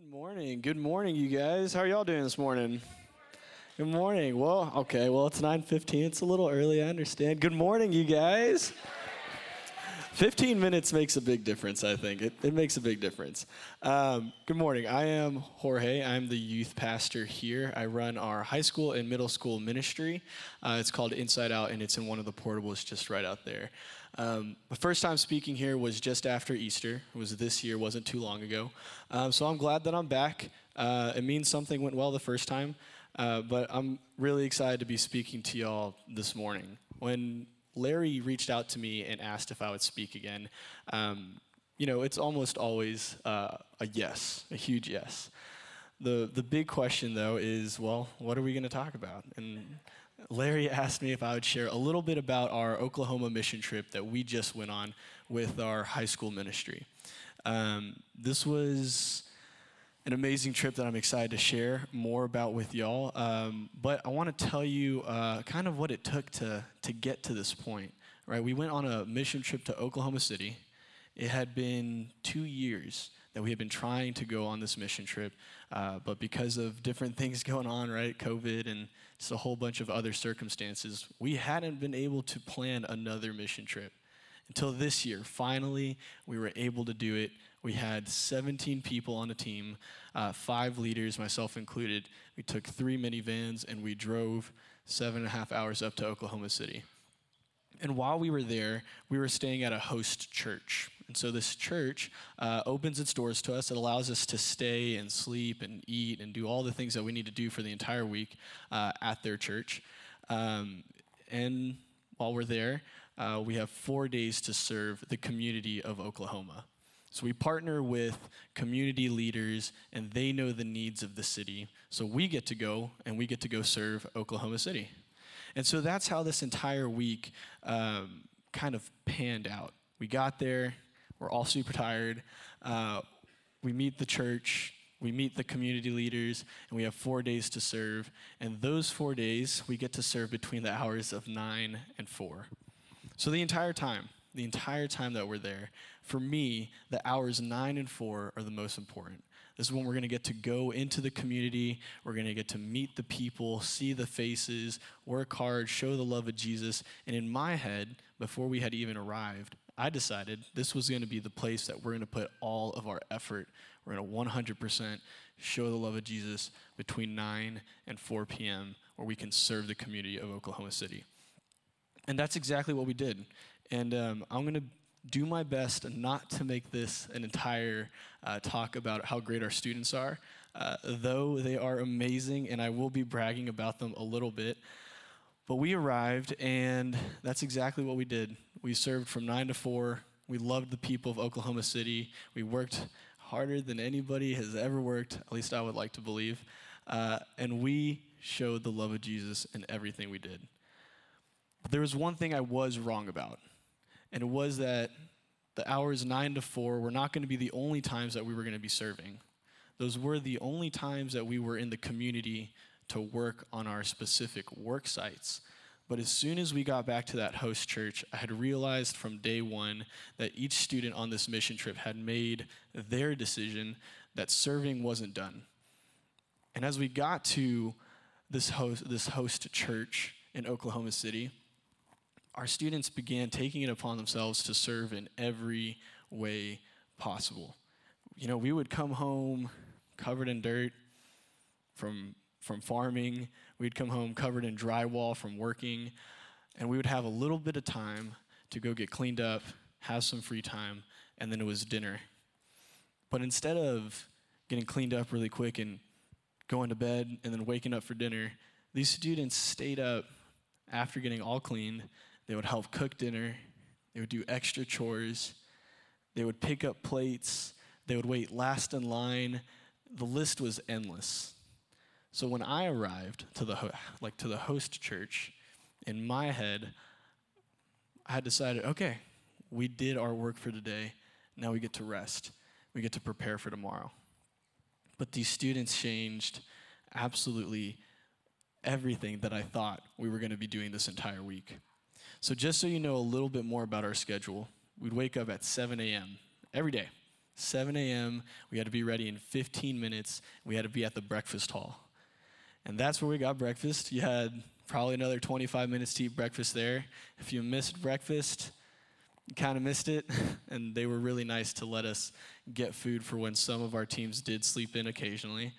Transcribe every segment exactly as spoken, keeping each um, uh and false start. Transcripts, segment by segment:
Good morning. Good morning, you guys. How are y'all doing this morning? Good morning. Well, okay. Well, it's nine fifteen. It's a little early, I understand. Good morning, you guys. fifteen minutes makes a big difference, I think. It, it makes a big difference. Um, good morning. I am Jorge. I'm the youth pastor here. I run our high school and middle school ministry. Uh, it's called Inside Out, and it's in one of the portables just right out there. Um, my first time speaking here was just after Easter. It was this year, wasn't too long ago. Um, so I'm glad that I'm back. Uh, it means something went well the first time, uh, but I'm really excited to be speaking to y'all this morning. When Larry reached out to me and asked if I would speak again, um, you know, it's almost always uh, a yes, a huge yes. The, the big question, though, is, well, what are we going to talk about? And Larry asked me if I would share a little bit about our Oklahoma mission trip that we just went on with our high school ministry. Um, this was an amazing trip that I'm excited to share more about with y'all, um, but I want to tell you uh, kind of what it took to, to get to this point, right? We went on a mission trip to Oklahoma City. It had been two years that we had been trying to go on this mission trip, uh, but because of different things going on, right, COVID and just a whole bunch of other circumstances, we hadn't been able to plan another mission trip until this year. Finally, we were able to do it. We had seventeen people on a team, uh, five leaders, myself included. We took three minivans, and we drove seven and a half hours up to Oklahoma City. And while we were there, we were staying at a host church. And so this church uh, opens its doors to us. It allows us to stay and sleep and eat and do all the things that we need to do for the entire week uh, at their church. Um, and while we're there, uh, we have four days to serve the community of Oklahoma. So we partner with community leaders, and they know the needs of the city. So we get to go, and we get to go serve Oklahoma City. And so that's how this entire week um, kind of panned out. We got there. We're all super tired. Uh, we meet the church, we meet the community leaders, and we have four days to serve. And those four days, we get to serve between the hours of nine and four. So the entire time, the entire time that we're there, for me, the hours nine and four are the most important. This is when we're going to get to go into the community. We're going to get to meet the people, see the faces, work hard, show the love of Jesus. And in my head, before we had even arrived, I decided this was going to be the place that we're going to put all of our effort. We're going to one hundred percent show the love of Jesus between nine and four p.m., where we can serve the community of Oklahoma City. And that's exactly what we did. And um, I'm going to do my best not to make this an entire uh, talk about how great our students are, uh, though they are amazing, and I will be bragging about them a little bit. But we arrived, and that's exactly what we did. We served from nine to four. We loved the people of Oklahoma City. We worked harder than anybody has ever worked, at least I would like to believe. Uh, and we showed the love of Jesus in everything we did. But there was one thing I was wrong about, and it was that the hours nine to four were not going to be the only times that we were going to be serving. Those were the only times that we were in the community to work on our specific work sites. But as soon as we got back to that host church, I had realized from day one that each student on this mission trip had made their decision that serving wasn't done. And as we got to this host, this host church in Oklahoma City, our students began taking it upon themselves to serve in every way possible. You know, we would come home covered in dirt from from farming. We'd come home covered in drywall from working, and we would have a little bit of time to go get cleaned up, have some free time, and then it was dinner. But instead of getting cleaned up really quick and going to bed and then waking up for dinner, these students stayed up after getting all cleaned. They would help cook dinner. They would do extra chores. They would pick up plates. They would wait last in line. The list was endless. So when I arrived to the ho- like to the host church, in my head, I had decided, okay, we did our work for today. Now we get to rest. We get to prepare for tomorrow. But these students changed absolutely everything that I thought we were going to be doing this entire week. So just so you know a little bit more about our schedule, we'd wake up at seven a.m. every day, seven a.m., we had to be ready in fifteen minutes. We had to be at the breakfast hall. And that's where we got breakfast. You had probably another twenty-five minutes to eat breakfast there. If you missed breakfast, you kind of missed it. And they were really nice to let us get food for when some of our teams did sleep in occasionally.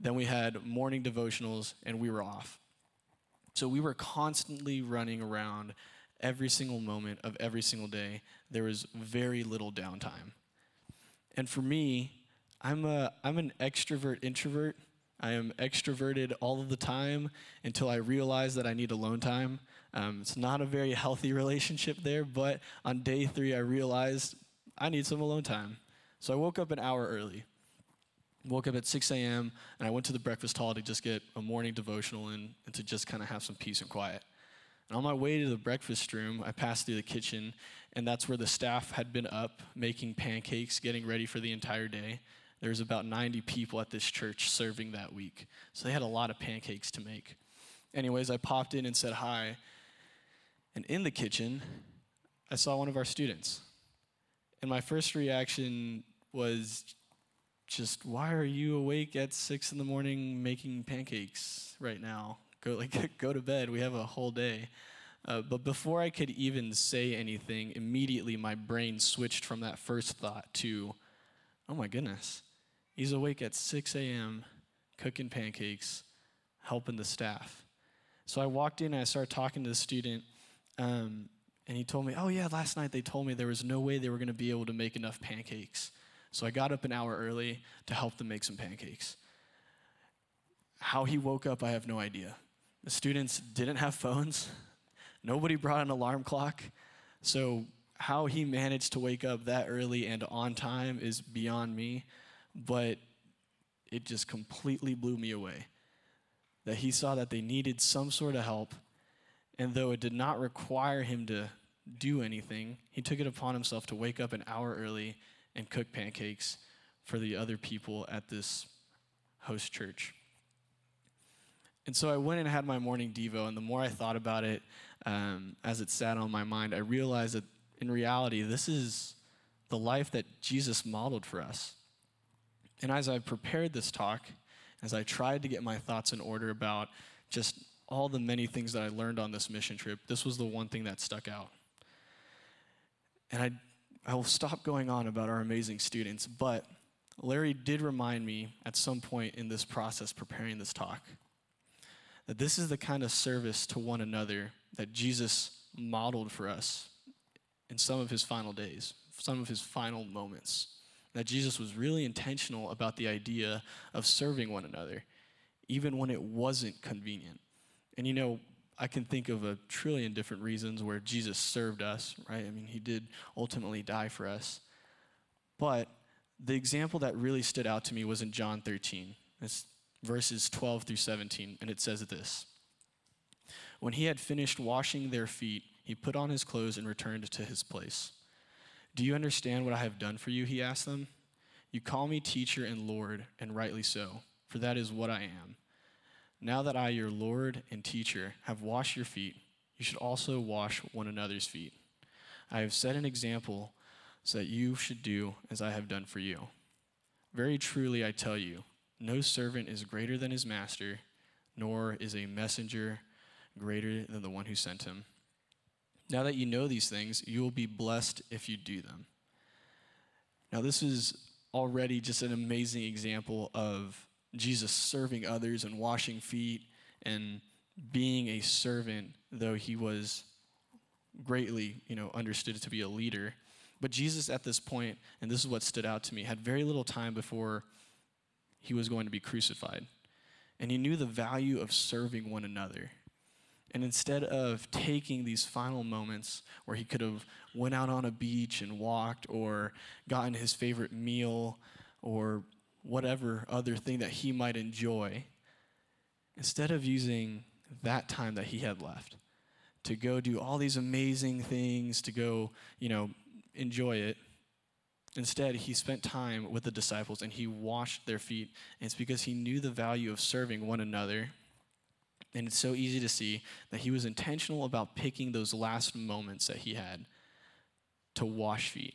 Then we had morning devotionals, and we were off. So we were constantly running around every single moment of every single day. There was very little downtime. And for me, I'm a I'm an extrovert introvert. I am extroverted all of the time until I realize that I need alone time. Um, it's not a very healthy relationship there, but on day three, I realized I need some alone time. So I woke up an hour early. Woke up at six a.m., and I went to the breakfast hall to just get a morning devotional and, and to just kind of have some peace and quiet. And on my way to the breakfast room, I passed through the kitchen, and that's where the staff had been up making pancakes, getting ready for the entire day. There was about ninety people at this church serving that week, so they had a lot of pancakes to make. Anyways, I popped in and said hi, and in the kitchen, I saw one of our students. And my first reaction was just, why are you awake at six in the morning making pancakes right now? Go like go to bed. We have a whole day. Uh, but before I could even say anything, immediately my brain switched from that first thought to, oh my goodness, he's awake at six a.m. cooking pancakes, helping the staff. So I walked in and I started talking to the student, um, and he told me, oh yeah, last night they told me there was no way they were going to be able to make enough pancakes. So I got up an hour early to help them make some pancakes. How he woke up, I have no idea. The students didn't have phones. Nobody brought an alarm clock. So how he managed to wake up that early and on time is beyond me, but it just completely blew me away that he saw that they needed some sort of help, and though it did not require him to do anything, he took it upon himself to wake up an hour early and cook pancakes for the other people at this host church. And so I went and had my morning Devo, and the more I thought about it, um, as it sat on my mind, I realized that in reality, this is the life that Jesus modeled for us. And as I prepared this talk, as I tried to get my thoughts in order about just all the many things that I learned on this mission trip, this was the one thing that stuck out. And I I will stop going on about our amazing students, but Larry did remind me at some point in this process preparing this talk that this is the kind of service to one another that Jesus modeled for us in some of his final days, some of his final moments, that Jesus was really intentional about the idea of serving one another, even when it wasn't convenient. And you know, I can think of a trillion different reasons where Jesus served us, right? I mean, he did ultimately die for us. But the example that really stood out to me was in John thirteen. It's verses twelve through seventeen, and it says this. When he had finished washing their feet, he put on his clothes and returned to his place. Do you understand what I have done for you? He asked them. You call me teacher and Lord, and rightly so, for that is what I am. Now that I, your Lord and teacher, have washed your feet, you should also wash one another's feet. I have set an example so that you should do as I have done for you. Very truly I tell you, no servant is greater than his master, nor is a messenger greater than the one who sent him. Now that you know these things, you will be blessed if you do them. Now this is already just an amazing example of Jesus serving others and washing feet and being a servant, though he was greatly, you know, understood to be a leader. But Jesus at this point, and this is what stood out to me, had very little time before he was going to be crucified. And he knew the value of serving one another. And instead of taking these final moments where he could have went out on a beach and walked or gotten his favorite meal or whatever other thing that he might enjoy, instead of using that time that he had left to go do all these amazing things, to go, you know, enjoy it, instead he spent time with the disciples and he washed their feet. And it's because he knew the value of serving one another. And it's so easy to see that he was intentional about picking those last moments that he had to wash feet.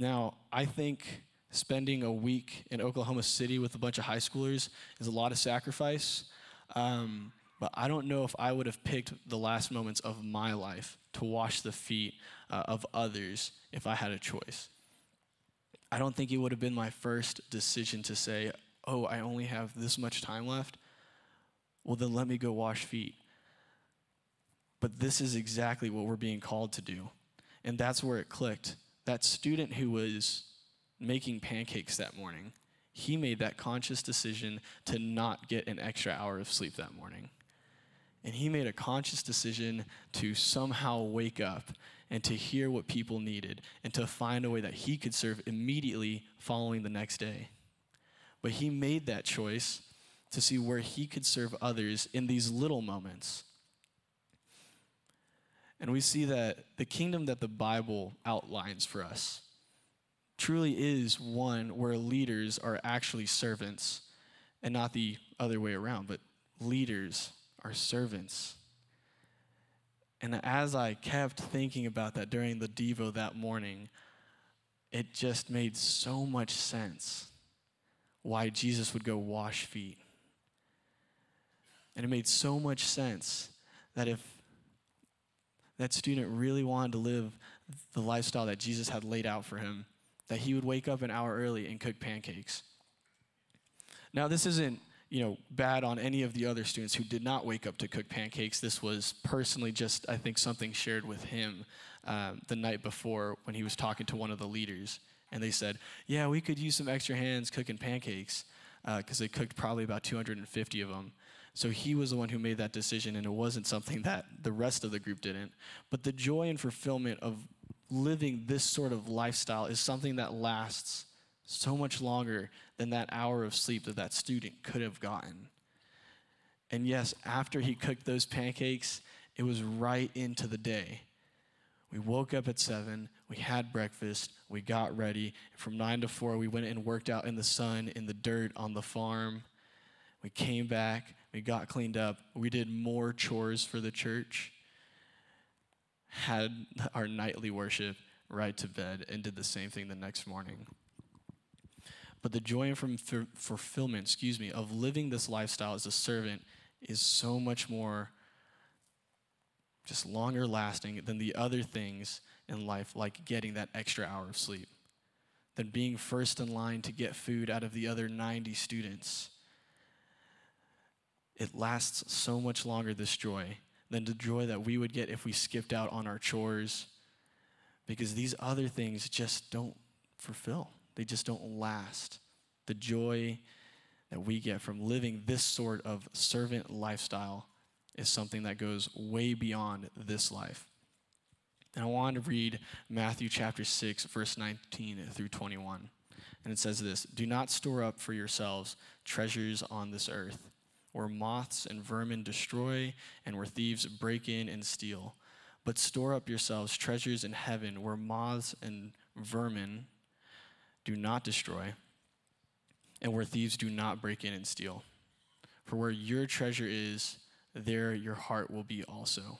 Now, I think spending a week in Oklahoma City with a bunch of high schoolers is a lot of sacrifice, um, but I don't know if I would have picked the last moments of my life to wash the feet uh, of others if I had a choice. I don't think it would have been my first decision to say, oh, I only have this much time left. Well, then let me go wash feet. But this is exactly what we're being called to do. And that's where it clicked. That student who was making pancakes that morning, he made that conscious decision to not get an extra hour of sleep that morning. And he made a conscious decision to somehow wake up and to hear what people needed and to find a way that he could serve immediately following the next day. But he made that choice to see where he could serve others in these little moments. And we see that the kingdom that the Bible outlines for us truly is one where leaders are actually servants, and not the other way around, but leaders are servants. And as I kept thinking about that during the Devo that morning, it just made so much sense why Jesus would go wash feet. And it made so much sense that if that student really wanted to live the lifestyle that Jesus had laid out for him, that he would wake up an hour early and cook pancakes. Now, this isn't, you know, bad on any of the other students who did not wake up to cook pancakes. This was personally just, I think, something shared with him um, the night before when he was talking to one of the leaders. And they said, yeah, we could use some extra hands cooking pancakes because uh, they cooked probably about two hundred fifty of them. So he was the one who made that decision, and it wasn't something that the rest of the group didn't. But the joy and fulfillment of living this sort of lifestyle is something that lasts so much longer than that hour of sleep that that student could have gotten. And yes, after he cooked those pancakes, it was right into the day. We woke up at seven, we had breakfast, we got ready. From nine to four, we went and worked out in the sun, in the dirt, on the farm. We came back. We got cleaned up. We did more chores for the church, had our nightly worship, right to bed, and did the same thing the next morning. But the joy and from f- fulfillment, excuse me, of living this lifestyle as a servant is so much more just longer lasting than the other things in life, like getting that extra hour of sleep, than being first in line to get food out of the other ninety students. It lasts so much longer, this joy, than the joy that we would get if we skipped out on our chores, because these other things just don't fulfill. They just don't last. The joy that we get from living this sort of servant lifestyle is something that goes way beyond this life. And I wanted to read Matthew chapter six, verse nineteen through twenty-one. And it says this, "Do not store up for yourselves treasures on this earth, where moths and vermin destroy, and where thieves break in and steal. But store up yourselves treasures in heaven, where moths and vermin do not destroy, and where thieves do not break in and steal. For where your treasure is, there your heart will be also."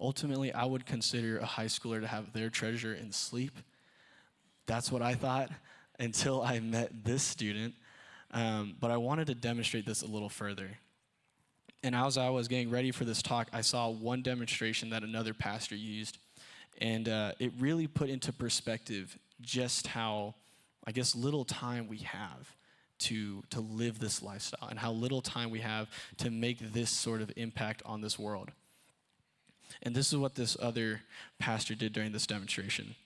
Ultimately, I would consider a high schooler to have their treasure in sleep. That's what I thought until I met this student. Um, but I wanted to demonstrate this a little further. And as I was getting ready for this talk, I saw one demonstration that another pastor used. And uh, it really put into perspective just how, I guess, little time we have to, to live this lifestyle, and how little time we have to make this sort of impact on this world. And this is what this other pastor did during this demonstration.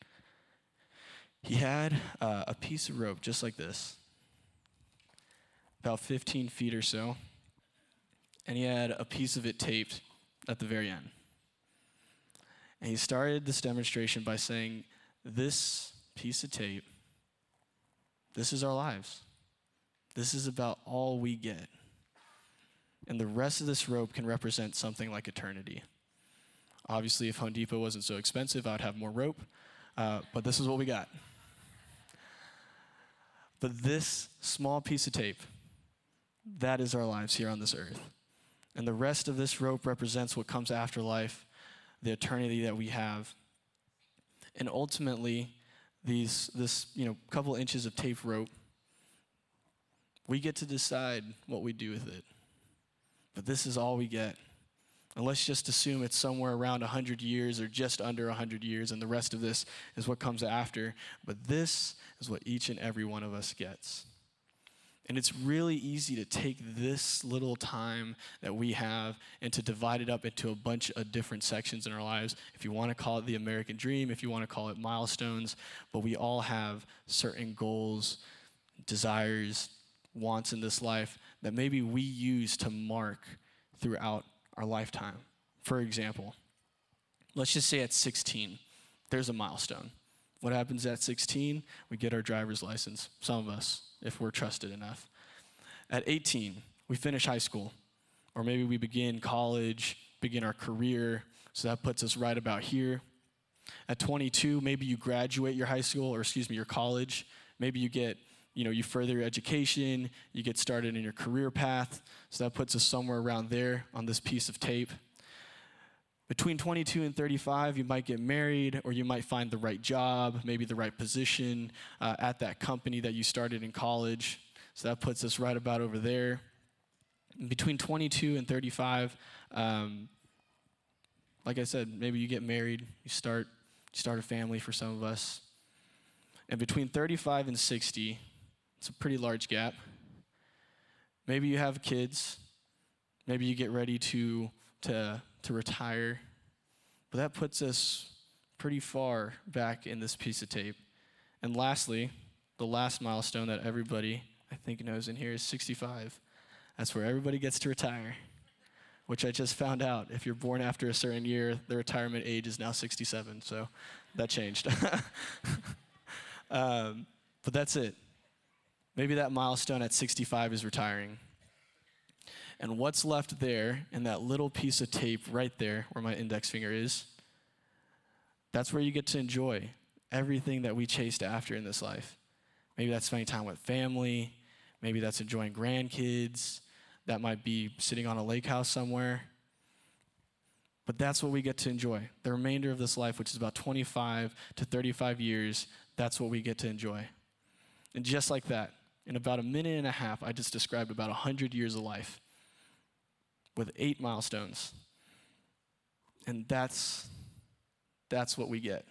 He had uh, a piece of rope just like this, about fifteen feet or so, and he had a piece of it taped at the very end. And he started this demonstration by saying, this piece of tape, this is our lives. This is about all we get. And the rest of this rope can represent something like eternity. Obviously, if Home Depot wasn't so expensive, I'd have more rope, uh, but this is what we got. But this small piece of tape, that is our lives here on this earth. And the rest of this rope represents what comes after life, the eternity that we have. And ultimately, these this you know couple inches of tape rope. We get to decide what we do with it. But this is all we get. And let's just assume it's somewhere around one hundred years or just under one hundred years, and the rest of this is what comes after. But this is what each and every one of us gets. And it's really easy to take this little time that we have and to divide it up into a bunch of different sections in our lives. If you want to call it the American dream, if you want to call it milestones, but we all have certain goals, desires, wants in this life that maybe we use to mark throughout our lifetime. For example, let's just say at sixteen, there's a milestone. What happens at sixteen? We get our driver's license, some of us, if we're trusted enough. At eighteen, we finish high school, or maybe we begin college, begin our career, so that puts us right about here. At twenty-two, maybe you graduate your high school, or excuse me, your college. Maybe you get, you know, you further your education, you get started in your career path, so that puts us somewhere around there on this piece of tape. Between twenty-two and thirty-five, you might get married, or you might find the right job, maybe the right position uh, at that company that you started in college, so that puts us right about over there. And between twenty-two and thirty-five, um, like I said, maybe you get married, you start, you start a family for some of us. And between thirty-five and sixty, it's a pretty large gap. Maybe you have kids. Maybe you get ready to to to retire. But that puts us pretty far back in this piece of tape. And lastly, the last milestone that everybody I think knows in here is sixty-five. That's where everybody gets to retire, which I just found out. If you're born after a certain year, the retirement age is now sixty-seven. So that changed. um, but that's it. Maybe that milestone at sixty-five is retiring. And what's left there in that little piece of tape right there where my index finger is, that's where you get to enjoy everything that we chased after in this life. Maybe that's spending time with family. Maybe that's enjoying grandkids. That might be sitting on a lake house somewhere. But that's what we get to enjoy. The remainder of this life, which is about twenty-five to thirty-five years, that's what we get to enjoy. And just like that, in about a minute and a half, I just described about one hundred years of life with eight milestones. And that's, that's what we get.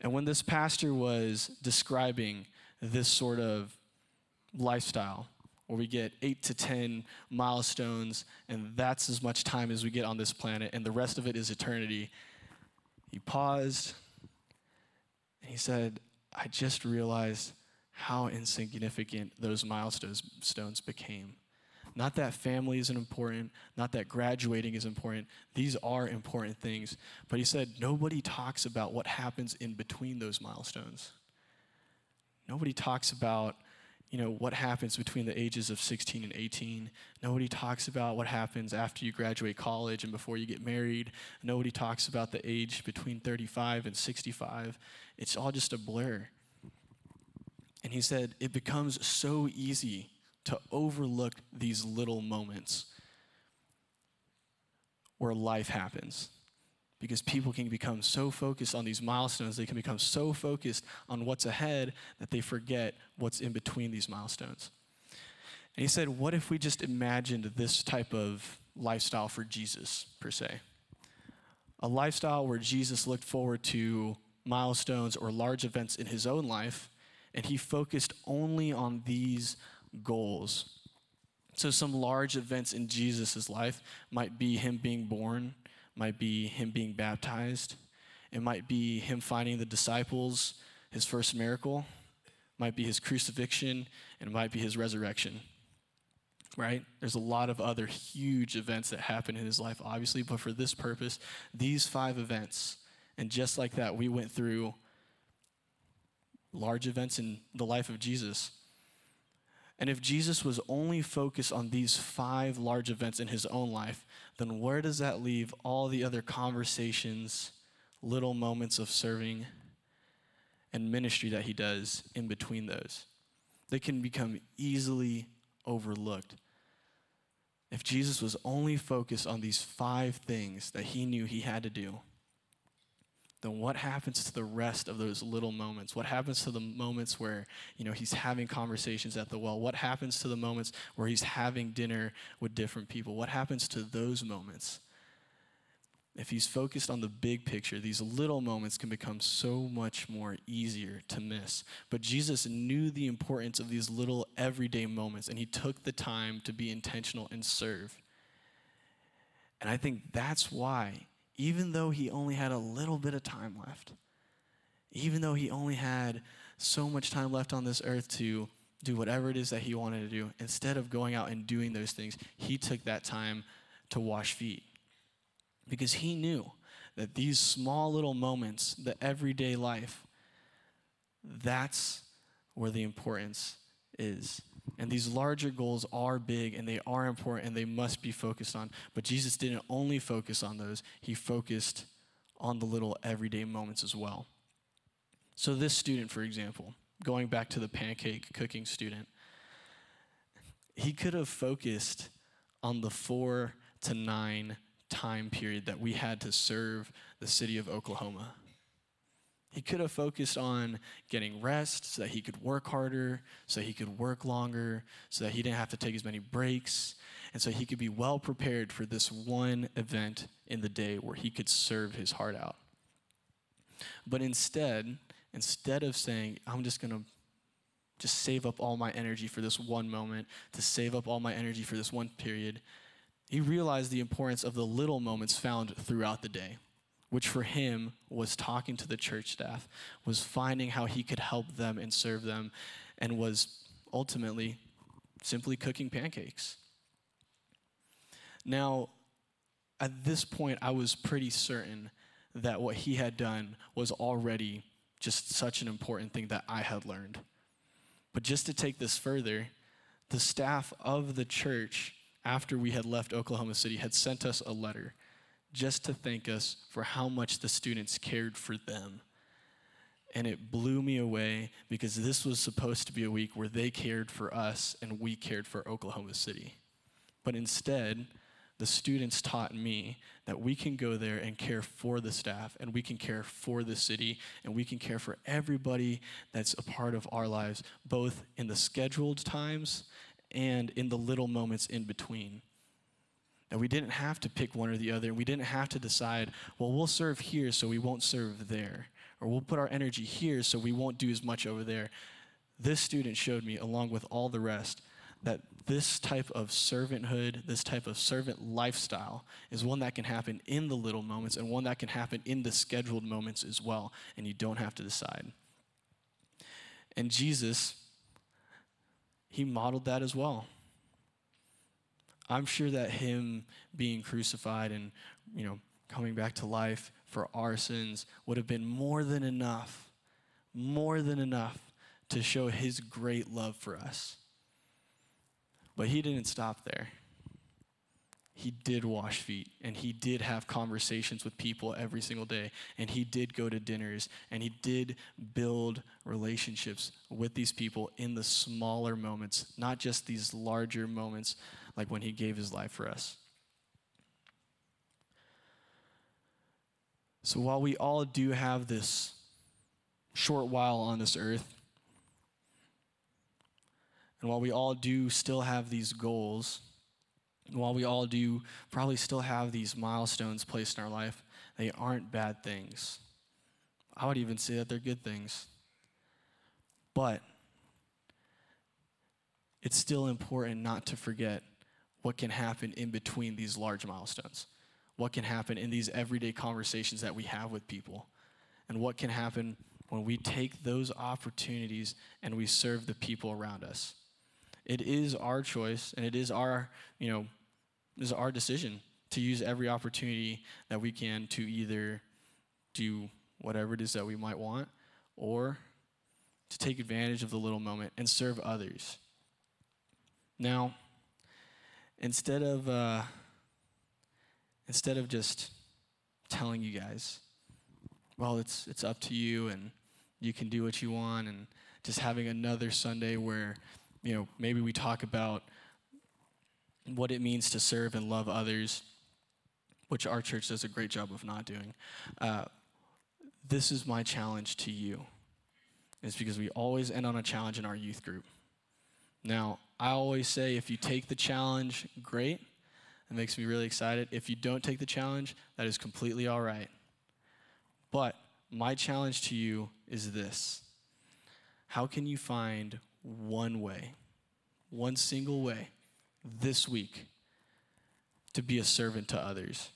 And when this pastor was describing this sort of lifestyle, where we get eight to ten milestones, and that's as much time as we get on this planet, and the rest of it is eternity, he paused, and he said, I just realized how insignificant those milestones became. Not that family isn't important, not that graduating is important. These are important things. But he said, nobody talks about what happens in between those milestones. Nobody talks about, you know, what happens between the ages of sixteen and eighteen. Nobody talks about what happens after you graduate college and before you get married. Nobody talks about the age between thirty-five and sixty-five. It's all just a blur. And he said, it becomes so easy to overlook these little moments where life happens. Because people can become so focused on these milestones, they can become so focused on what's ahead that they forget what's in between these milestones. And he said, what if we just imagined this type of lifestyle for Jesus, per se? A lifestyle where Jesus looked forward to milestones or large events in his own life, and he focused only on these goals. So some large events in Jesus' life might be him being born, might be him being baptized, it might be him finding the disciples, his first miracle, might be his crucifixion, and it might be his resurrection, right? There's a lot of other huge events that happen in his life, obviously, but for this purpose, these five events, and just like that, we went through large events in the life of Jesus. And if Jesus was only focused on these five large events in his own life, then where does that leave all the other conversations, little moments of serving, and ministry that he does in between those? They can become easily overlooked. If Jesus was only focused on these five things that he knew he had to do, then what happens to the rest of those little moments? What happens to the moments where, you know, he's having conversations at the well? What happens to the moments where he's having dinner with different people? What happens to those moments? If he's focused on the big picture, these little moments can become so much more easier to miss. But Jesus knew the importance of these little everyday moments, and he took the time to be intentional and serve. And I think that's why, even though he only had a little bit of time left, even though he only had so much time left on this earth to do whatever it is that he wanted to do, instead of going out and doing those things, he took that time to wash feet. Because he knew that these small little moments, the everyday life, that's where the importance is. And these larger goals are big and they are important and they must be focused on. But Jesus didn't only focus on those. He focused on the little everyday moments as well. So this student, for example, going back to the pancake cooking student, he could have focused on the four to nine time period that we had to serve the city of Oklahoma. He could have focused on getting rest so that he could work harder, so he could work longer, so that he didn't have to take as many breaks, and so he could be well prepared for this one event in the day where he could serve his heart out. But instead, instead of saying, I'm just going to just save up all my energy for this one moment, to save up all my energy for this one period, he realized the importance of the little moments found throughout the day, which for him was talking to the church staff, was finding how he could help them and serve them, and was ultimately simply cooking pancakes. Now, at this point, I was pretty certain that what he had done was already just such an important thing that I had learned. But just to take this further, the staff of the church, after we had left Oklahoma City, had sent us a letter just to thank us for how much the students cared for them. And it blew me away because this was supposed to be a week where they cared for us and we cared for Oklahoma City. But instead, the students taught me that we can go there and care for the staff, and we can care for the city, and we can care for everybody that's a part of our lives, both in the scheduled times and in the little moments in between. That we didn't have to pick one or the other. We didn't have to decide, well, we'll serve here so we won't serve there. Or we'll put our energy here so we won't do as much over there. This student showed me, along with all the rest, that this type of servanthood, this type of servant lifestyle is one that can happen in the little moments and one that can happen in the scheduled moments as well. And you don't have to decide. And Jesus, he modeled that as well. I'm sure that him being crucified and, you know, coming back to life for our sins would have been more than enough, more than enough to show his great love for us. But he didn't stop there. He did wash feet, and he did have conversations with people every single day, and he did go to dinners, and he did build relationships with these people in the smaller moments, not just these larger moments like when he gave his life for us. So while we all do have this short while on this earth, and while we all do still have these goals, while we all do probably still have these milestones placed in our life, they aren't bad things. I would even say that they're good things. But it's still important not to forget what can happen in between these large milestones, what can happen in these everyday conversations that we have with people, and what can happen when we take those opportunities and we serve the people around us. It is our choice, and it is our, you know, it is our decision to use every opportunity that we can to either do whatever it is that we might want, or to take advantage of the little moment and serve others. Now, instead of uh, instead of just telling you guys, well, it's it's up to you, and you can do what you want, and just having another Sunday where, you know, maybe we talk about what it means to serve and love others, which our church does a great job of not doing. Uh, This is my challenge to you. It's because we always end on a challenge in our youth group. Now, I always say if you take the challenge, great. It makes me really excited. If you don't take the challenge, that is completely all right. But my challenge to you is this. How can you find one way, one single way this week to be a servant to others?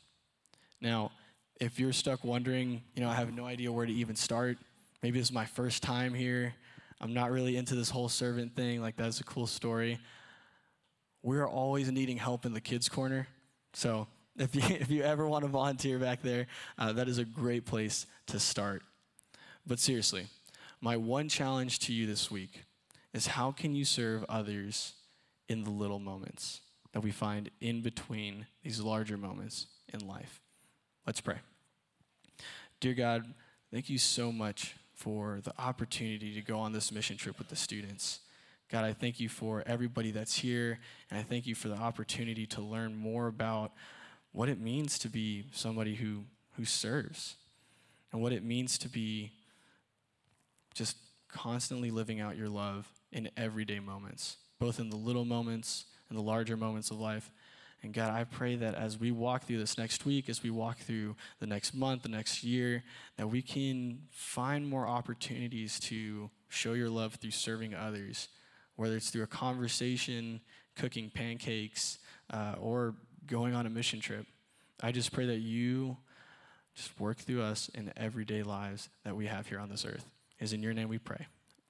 Now, if you're stuck wondering, you know, I have no idea where to even start. Maybe this is my first time here. I'm not really into this whole servant thing. Like, that's a cool story. We're always needing help in the kids' corner. So if you, if you ever want to volunteer back there, uh, that is a great place to start. But seriously, my one challenge to you this week is how can you serve others in the little moments that we find in between these larger moments in life? Let's pray. Dear God, thank you so much for the opportunity to go on this mission trip with the students. God, I thank you for everybody that's here, and I thank you for the opportunity to learn more about what it means to be somebody who, who serves and what it means to be just constantly living out your love in everyday moments, both in the little moments and the larger moments of life. And God, I pray that as we walk through this next week, as we walk through the next month, the next year, that we can find more opportunities to show your love through serving others, whether it's through a conversation, cooking pancakes, uh, or going on a mission trip. I just pray that you just work through us in the everyday lives that we have here on this earth. It's in your name we pray.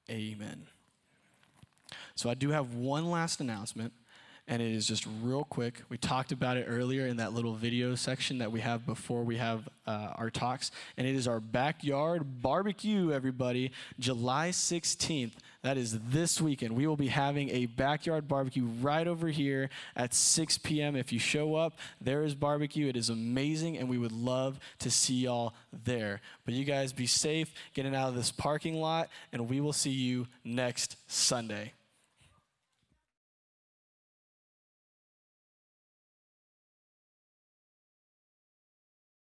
Amen. So I do have one last announcement. And it is just real quick. We talked about it earlier in that little video section that we have before we have uh, our talks. And it is our backyard barbecue, everybody, July sixteenth. That is this weekend. We will be having a backyard barbecue right over here at six p.m. If you show up, there is barbecue. It is amazing, and we would love to see y'all there. But you guys be safe getting out of this parking lot, and we will see you next Sunday.